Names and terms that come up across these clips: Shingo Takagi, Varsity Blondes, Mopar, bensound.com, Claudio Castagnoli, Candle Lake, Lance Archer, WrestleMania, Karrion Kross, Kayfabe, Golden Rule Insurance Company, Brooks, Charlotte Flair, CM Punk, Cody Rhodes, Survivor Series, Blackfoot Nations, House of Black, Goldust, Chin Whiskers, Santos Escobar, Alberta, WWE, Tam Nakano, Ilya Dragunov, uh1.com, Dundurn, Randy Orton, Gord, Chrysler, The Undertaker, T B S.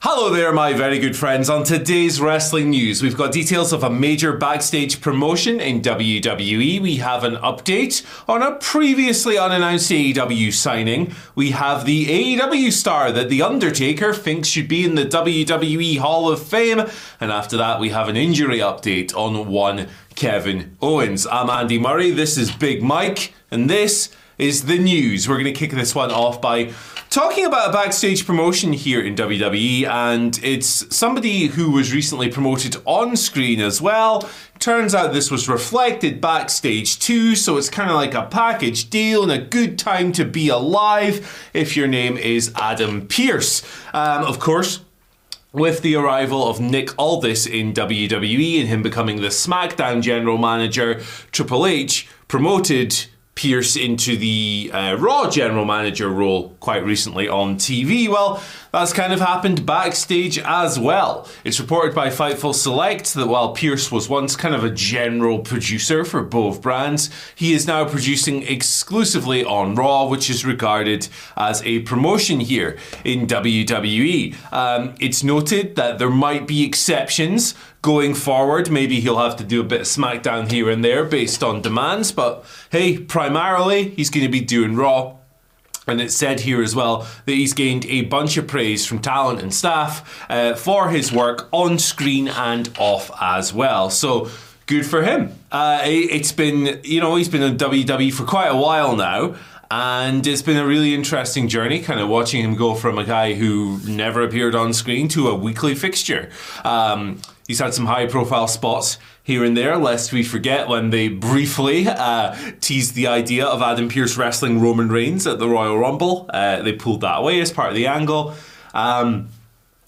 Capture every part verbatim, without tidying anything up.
Hello there, my very good friends. On today's wrestling news, we've got details of a major backstage promotion in W W E. We have an update on a previously unannounced A E W signing. We have the A E W star that The Undertaker thinks should be in the W W E Hall of Fame. And after that, we have an injury update on one Kevin Owens. I'm Andy Murray. This is Big Mike. And this is the news. We're going to kick this one off by talking about a backstage promotion here in W W E, and it's somebody who was recently promoted on screen as well. Turns out this was reflected backstage too, so it's kind of like a package deal and a good time to be alive if your name is Adam Pearce. Um, of course, with the arrival of Nick Aldis in W W E and him becoming the SmackDown general manager, Triple H promoted Pearce into the uh, Raw general manager role quite recently on T V. Well, that's kind of happened backstage as well. It's reported by Fightful Select that while Pearce was once kind of a general producer for both brands, he is now producing exclusively on Raw, which is regarded as a promotion here in W W E. Um, it's noted that there might be exceptions going forward. Maybe he'll have to do a bit of SmackDown here and there based on demands, but hey, primarily he's going to be doing Raw. And it's said here as well that he's gained a bunch of praise from talent and staff uh, for his work on screen and off as well. So good for him. Uh, it's been, you know, he's been in W W E for quite a while now. And it's been a really interesting journey, kind of watching him go from a guy who never appeared on screen to a weekly fixture. Um, he's had some high-profile spots here and there, lest we forget when they briefly uh, teased the idea of Adam Pearce wrestling Roman Reigns at the Royal Rumble. Uh, they pulled that away as part of the angle. Um,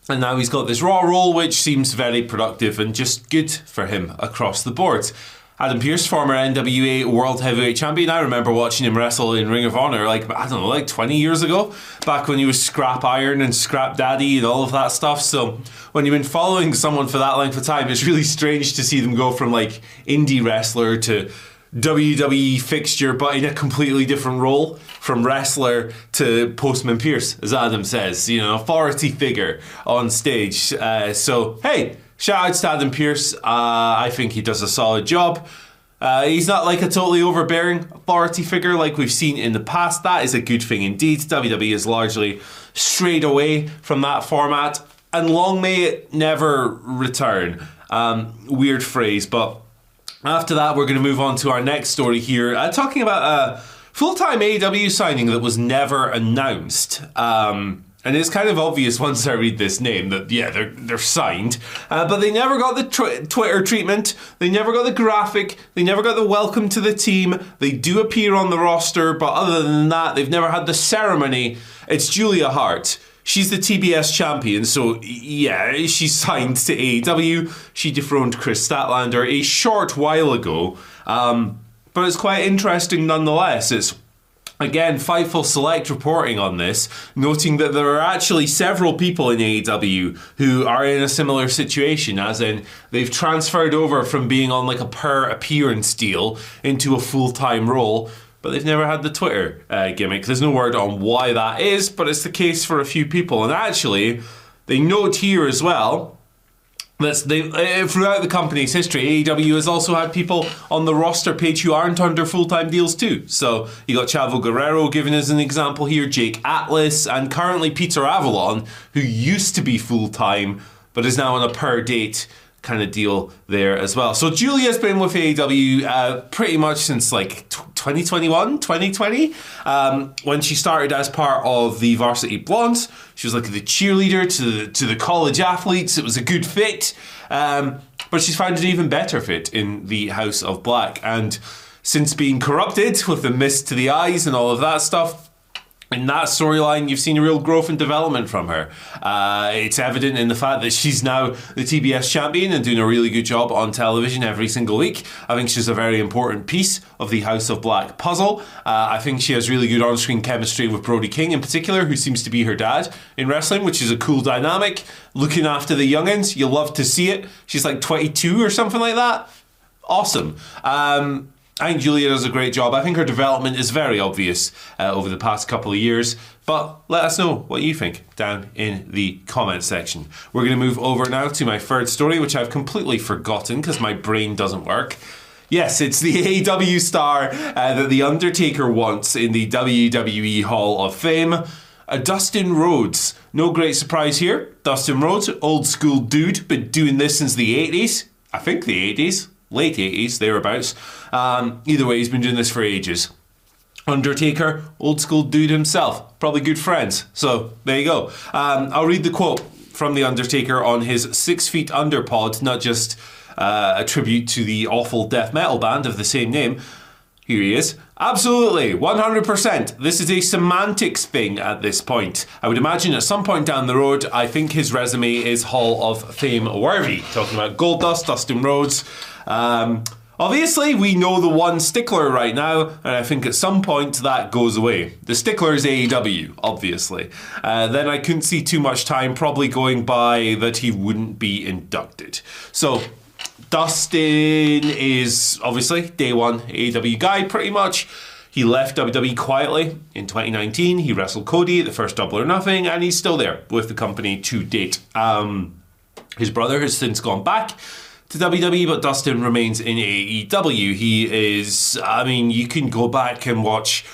and now he's got this Raw role, which seems very productive and just good for him across the board. Adam Pearce, former N W A World Heavyweight Champion. I remember watching him wrestle in Ring of Honor, like, I don't know, like twenty years ago, back when he was Scrap Iron and Scrap Daddy and all of that stuff. So when you've been following someone for that length of time, it's really strange to see them go from like indie wrestler to W W E fixture, but in a completely different role, from wrestler to Postman Pearce, as Adam says, you know, authority figure on stage. Uh, so, hey, shout out to Adam Pearce. Uh, I think he does a solid job. Uh, he's not like a totally overbearing authority figure like we've seen in the past. That is a good thing indeed. W W E has largely strayed away from that format, and long may it never return. Um, weird phrase, but after that, we're going to move on to our next story here, uh, talking about a full-time A E W signing that was never announced. Um... And it's kind of obvious once I read this name that, yeah, they're they're signed. Uh, but they never got the tw- Twitter treatment. They never got the graphic. They never got the welcome to the team. They do appear on the roster, but other than that, they've never had the ceremony. It's Julia Hart. She's the T B S champion, so yeah, she's signed to A E W. She dethroned Chris Statlander a short while ago. Um, but it's quite interesting nonetheless. It's Again, Fightful Select reporting on this, noting that there are actually several people in A E W who are in a similar situation, as in they've transferred over from being on like a per appearance deal into a full-time role, but they've never had the Twitter uh, gimmick. There's no word on why that is, but it's the case for a few people. And actually, they note here as well That's they uh, throughout the company's history, A E W has also had people on the roster page who aren't under full-time deals too. So you got Chavo Guerrero given as an example here, Jake Atlas, and currently Peter Avalon, who used to be full-time but is now on a per-date kind of deal there as well. So Julia's been with A E W uh, pretty much since like twenty twenty-one, twenty twenty, um, when she started as part of the Varsity Blondes. She was like the cheerleader to the, to the college athletes. It was a good fit, um, but she's found an even better fit in the House of Black. And since being corrupted with the mist to the eyes and all of that stuff, in that storyline, you've seen a real growth and development from her. Uh, it's evident in the fact that she's now the T B S champion and doing a really good job on television every single week. I think she's a very important piece of the House of Black puzzle. Uh, I think she has really good on-screen chemistry with Brody King in particular, who seems to be her dad in wrestling, which is a cool dynamic. Looking after the youngins, you love to see it. She's like twenty-two or something like that. Awesome. Um... I think Julia does a great job. I think her development is very obvious uh, over the past couple of years. But let us know what you think down in the comment section. We're going to move over now to my third story, which I've completely forgotten because my brain doesn't work. Yes, it's the A E W star uh, that The Undertaker wants in the W W E Hall of Fame. Uh, Dustin Rhodes. No great surprise here. Dustin Rhodes, old school dude, been doing this since the eighties. I think the eighties. Late eighties, thereabouts. Um, either way, he's been doing this for ages. Undertaker, old school dude himself, probably good friends. So there you go. Um, I'll read the quote from The Undertaker on his Six Feet Under pod, not just uh, a tribute to the awful death metal band of the same name. Here he is. Absolutely, one hundred percent. This is a semantics thing at this point. I would imagine at some point down the road, I think his resume is Hall of Fame worthy. Talking about Goldust, Dustin Rhodes. Um, obviously, we know the one stickler right now, and I think at some point that goes away. The stickler is A E W, obviously. Uh, then I couldn't see too much time probably going by that he wouldn't be inducted. So Dustin is obviously day one A E W guy, pretty much. He left W W E quietly in twenty nineteen. He wrestled Cody at the first Double or Nothing, and he's still there with the company to date. Um, his brother has since gone back to W W E, but Dustin remains in A E W. He is, I mean, you can go back and watch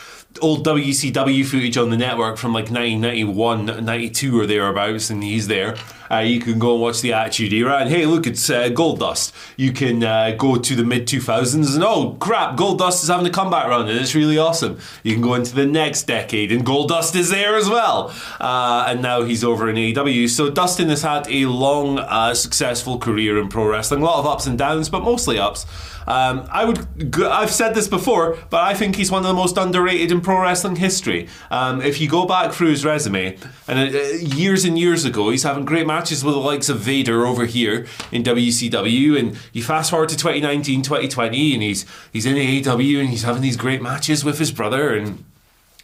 old W C W footage on the network from like nineteen ninety-one, ninety-two or thereabouts, and he's there. Uh, you can go and watch the Attitude Era, and hey, look, it's uh, Goldust. You can uh, go to the mid two thousands, and oh crap, Goldust is having a comeback run, and it's really awesome. You can go into the next decade, and Goldust is there as well. Uh, and now he's over in A E W. So Dustin has had a long, uh, successful career in pro wrestling. A lot of ups and downs, but mostly ups. Um, I would, I've said this before, but I think he's one of the most underrated in pro wrestling history. Um, if you go back through his resume, and uh, years and years ago, he's having great matches with the likes of Vader over here in W C W, and you fast forward to twenty nineteen, twenty twenty, and he's he's in A E W, and he's having these great matches with his brother, and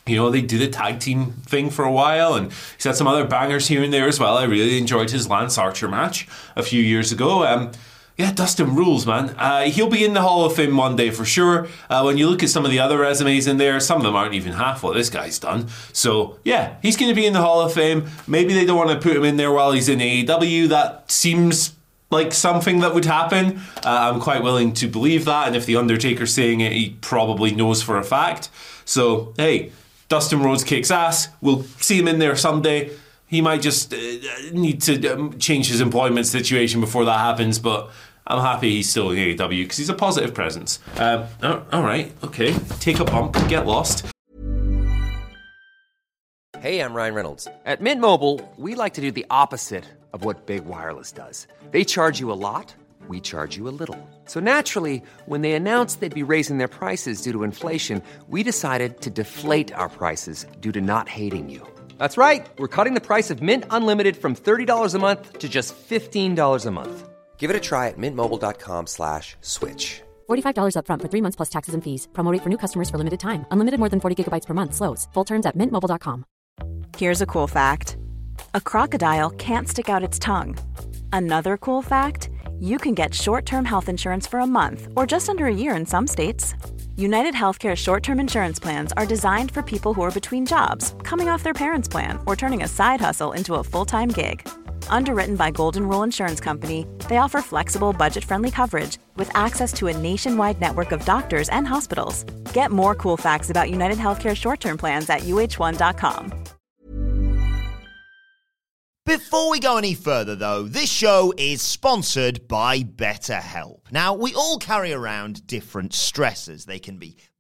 you know, they did a tag team thing for a while, and he's had some other bangers here and there as well. I really enjoyed his Lance Archer match a few years ago. Um, Yeah, Dustin rules, man. Uh, he'll be in the Hall of Fame one day for sure. Uh, when you look at some of the other resumes in there, some of them aren't even half what this guy's done. So, yeah, he's going to be in the Hall of Fame. Maybe they don't want to put him in there while he's in A E W. That seems like something that would happen. Uh, I'm quite willing to believe that. And if The Undertaker's saying it, he probably knows for a fact. So, hey, Dustin Rhodes kicks ass. We'll see him in there someday. He might just uh, need to um, change his employment situation before that happens, but I'm happy he's still in A E W because he's a positive presence. Um, oh, all right, okay. Take a bump, get lost. Hey, I'm Ryan Reynolds. At Mint Mobile, we like to do the opposite of what Big Wireless does. They charge you a lot, we charge you a little. So naturally, when they announced they'd be raising their prices due to inflation, we decided to deflate our prices due to not hating you. That's right. We're cutting the price of Mint Unlimited from thirty dollars a month to just fifteen dollars a month. Give it a try at mintmobile.com slash switch. forty-five dollars up front for three months plus taxes and fees. Promo rate for new customers for limited time. Unlimited more than forty gigabytes per month slows. Full terms at mint mobile dot com. Here's a cool fact. A crocodile can't stick out its tongue. Another cool fact, you can get short-term health insurance for a month or just under a year in some states. United Healthcare short-term insurance plans are designed for people who are between jobs, coming off their parents' plan, or turning a side hustle into a full-time gig. Underwritten by Golden Rule Insurance Company, they offer flexible, budget-friendly coverage with access to a nationwide network of doctors and hospitals. Get more cool facts about United Healthcare short-term plans at U H one dot com. Before we go any further, though, this show is sponsored by BetterHelp. Now, we all carry around different stressors. They can be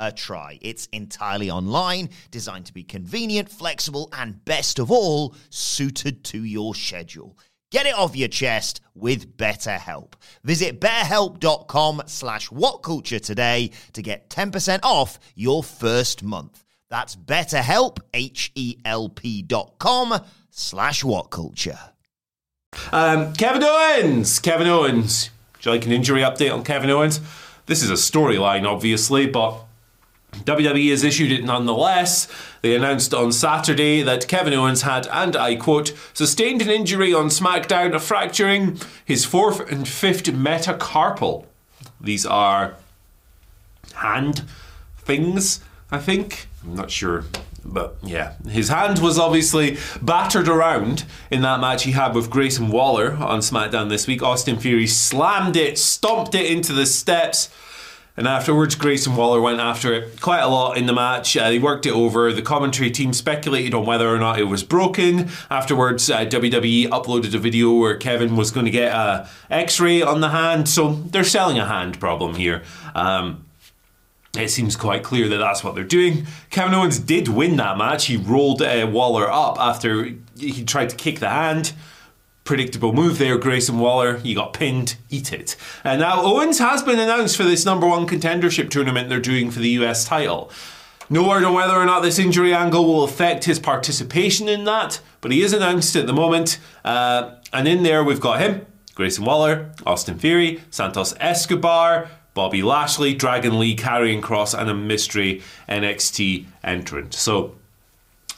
a try? It's entirely online, designed to be convenient, flexible, and best of all, suited to your schedule. Get it off your chest with BetterHelp. Visit betterhelp dot com slash what culture today to get ten percent off your first month. That's BetterHelp, H E L P dot com slash whatculture. Um, Kevin Owens! Kevin Owens. Would you like an injury update on Kevin Owens? This is a storyline, obviously, but W W E has issued it nonetheless. They announced on Saturday that Kevin Owens had, and I quote, sustained an injury on SmackDown, fracturing his fourth and fifth metacarpal. These are hand things, I think. I'm not sure, but yeah. His hand was obviously battered around in that match he had with Grayson Waller on SmackDown this week. Austin Theory slammed it, stomped it into the steps. And afterwards, Grayson Waller went after it quite a lot in the match. Uh, they worked it over. The commentary team speculated on whether or not it was broken. Afterwards, uh, W W E uploaded a video where Kevin was going to get an x-ray on the hand. So they're selling a hand problem here. Um, it seems quite clear that that's what they're doing. Kevin Owens did win that match. He rolled uh, Waller up after he tried to kick the hand. Predictable move there, Grayson Waller. You got pinned, eat it. And now Owens has been announced for this number one contendership tournament they're doing for the U S title. No word on whether or not this injury angle will affect his participation in that, but he is announced at the moment. Uh, and in there we've got him, Grayson Waller, Austin Theory, Santos Escobar, Bobby Lashley, Dragon Lee, Karrion Kross, and a mystery N X T entrant. So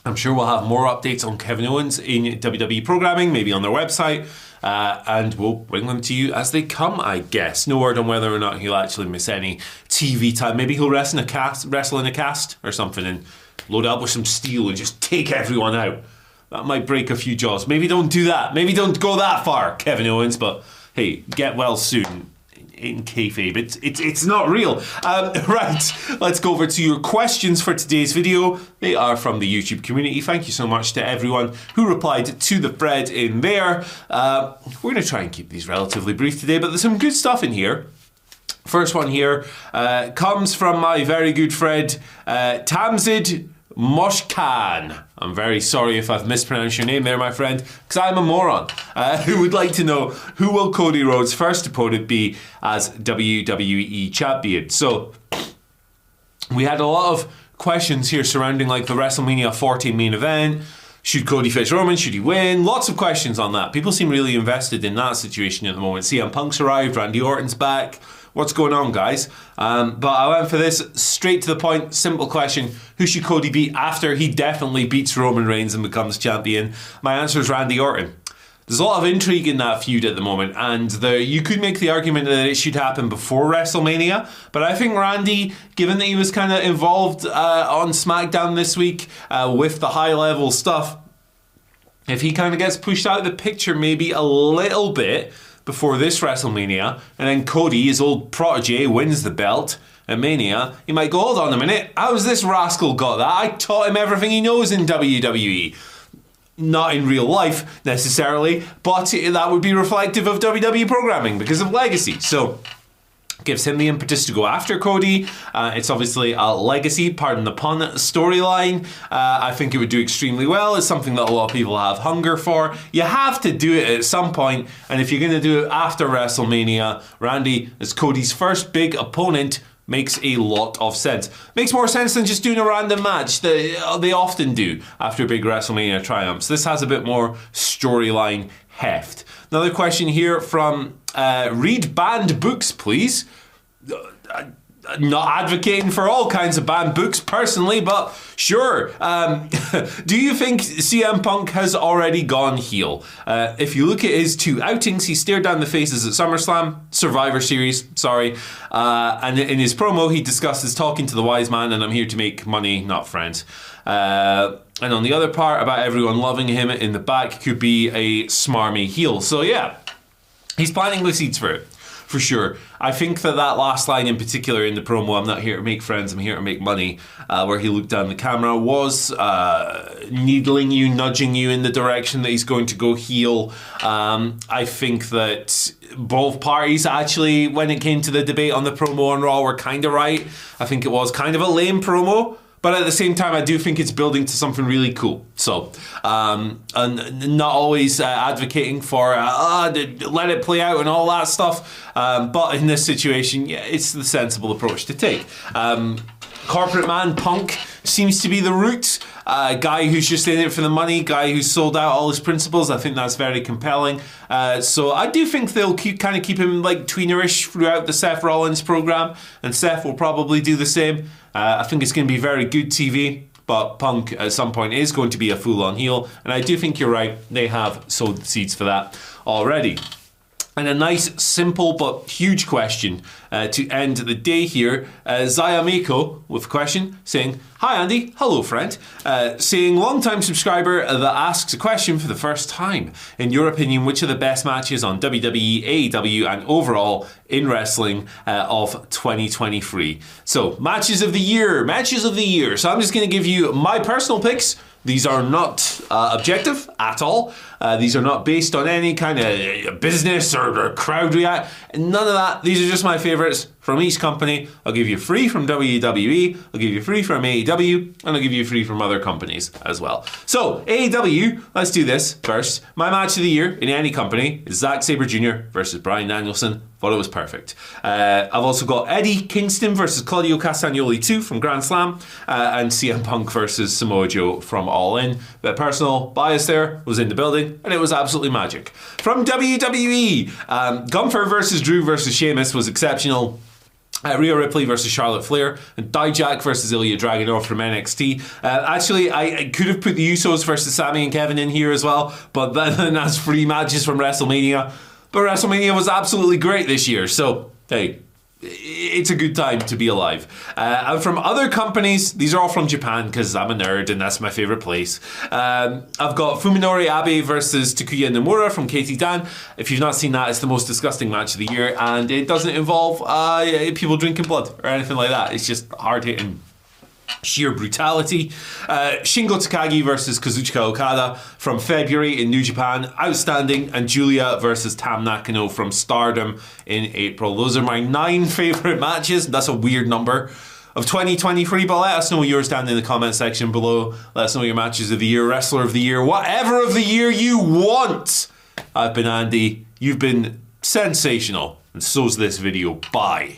I'm sure we'll have more updates on Kevin Owens in W W E programming, maybe on their website, uh, and we'll bring them to you as they come, I guess. No word on whether or not he'll actually miss any T V time. Maybe he'll wrestle in a cast, wrestle in a cast or something and load up with some steel and just take everyone out. That might break a few jaws. Maybe don't do that. Maybe don't go that far, Kevin Owens, but hey, get well soon. In kayfabe, it's it's it's not real. Um, right, let's go over to your questions for today's video. They are from the YouTube community. Thank you so much to everyone who replied to the thread in there. Uh, we're going to try and keep these relatively brief today, but there's some good stuff in here. First one here uh, comes from my very good friend uh, Tamzid Moshkan. I'm very sorry if I've mispronounced your name there, my friend, because I'm a moron. Uh, who would like to know who will Cody Rhodes' first opponent be as W W E champion? So, we had a lot of questions here surrounding like the WrestleMania forty main event. Should Cody face Roman? Should he win? Lots of questions on that. People seem really invested in that situation at the moment. C M Punk's arrived, Randy Orton's back. What's going on, guys? Um, but I went for this straight to the point, simple question. Who should Cody beat after he definitely beats Roman Reigns and becomes champion? My answer is Randy Orton. There's a lot of intrigue in that feud at the moment, and the, you could make the argument that it should happen before WrestleMania, but I think Randy, given that he was kind of involved uh, on SmackDown this week uh, with the high-level stuff, if he kind of gets pushed out of the picture maybe a little bit before this WrestleMania, and then Cody, his old protege, wins the belt at Mania, he might go, hold on a minute, how's this rascal got that? I taught him everything he knows in W W E. Not in real life, necessarily, but that would be reflective of W W E programming because of legacy. So, gives him the impetus to go after Cody. Uh, it's obviously a legacy, pardon the pun, storyline. Uh, I think it would do extremely well. It's something that a lot of people have hunger for. You have to do it at some point, and if you're going to do it after WrestleMania, Randy is Cody's first big opponent. makes a lot of sense. Makes more sense than just doing a random match that they often do after big WrestleMania triumphs. This has a bit more storyline heft. Another question here from uh, read banned books, please. Uh, not advocating for all kinds of banned books personally, but sure. Um, do you think C M Punk has already gone heel? Uh, if you look at his two outings, he stared down the faces at SummerSlam, Survivor Series, sorry. Uh, and in his promo, he discusses talking to the wise man and I'm here to make money, not friends. Uh, and on the other part about everyone loving him in the back could be a smarmy heel. So yeah, he's planting the seeds for it. For sure. I think that that last line in particular in the promo, I'm not here to make friends, I'm here to make money, uh, where he looked down the camera, was uh, needling you, nudging you in the direction that he's going to go heel. Um, I think that both parties actually, when it came to the debate on the promo on Raw, were kind of right. I think it was kind of a lame promo. But at the same time, I do think it's building to something really cool. So, um, and not always uh, advocating for uh, uh, let it play out and all that stuff. Um, but in this situation, yeah, it's the sensible approach to take. Um, corporate man Punk seems to be the route. Uh, guy who's just in it for the money, guy who's sold out all his principles. I think that's very compelling. Uh, so I do think they'll keep kind of keep him like tweenerish throughout the Seth Rollins program, and Seth will probably do the same. Uh, I think it's going to be very good T V, but Punk at some point is going to be a full-on heel, and I do think you're right, they have sowed the seeds for that already. And a nice, simple, but huge question uh, to end the day here. Uh, Zayamiko with a question saying, hi Andy, hello friend. Uh, saying, long-time subscriber that asks a question for the first time. In your opinion, which are the best matches on W W E, A E W, and overall in wrestling uh, of twenty twenty-three? So, matches of the year, matches of the year. So I'm just going to give you my personal picks. These are not uh, objective at all. Uh, these are not based on any kind of business or, or crowd react. None of that. These are just my favorites from each company. I'll give you three from W W E, I'll give you three from A E W, and I'll give you three from other companies as well. So, A E W, let's do this first. My match of the year in any company is Zack Sabre Junior versus Bryan Danielson. Thought it was perfect. Uh, I've also got Eddie Kingston versus Claudio Castagnoli two from Grand Slam, uh, and C M Punk versus Samoa Joe from All In. But personal bias there was in the building, and it was absolutely magic. From W W E, um, Gunther versus Drew versus Sheamus was exceptional. Uh, Rhea Ripley versus Charlotte Flair, and Dijak versus Ilya Dragunov from N X T. Uh, actually, I, I could have put the Usos versus Sami and Kevin in here as well, but then that's three matches from WrestleMania. But WrestleMania was absolutely great this year, so hey, it's a good time to be alive. Uh, and from other companies, these are all from Japan because I'm a nerd and that's my favorite place. Um, I've got Fuminori Abe versus Takuya Nomura from K T Dan. If you've not seen that, it's the most disgusting match of the year, and it doesn't involve uh, people drinking blood or anything like that. It's just hard-hitting sheer brutality. Uh, Shingo Takagi versus Kazuchika Okada from February in New Japan, outstanding. And Julia versus Tam Nakano from Stardom in April. Those are my nine favourite matches. That's a weird number of twenty twenty-three, but let us know yours down in the comment section below. Let us know your matches of the year, wrestler of the year, whatever of the year you want. I've been Andy. You've been sensational. And so's this video. Bye.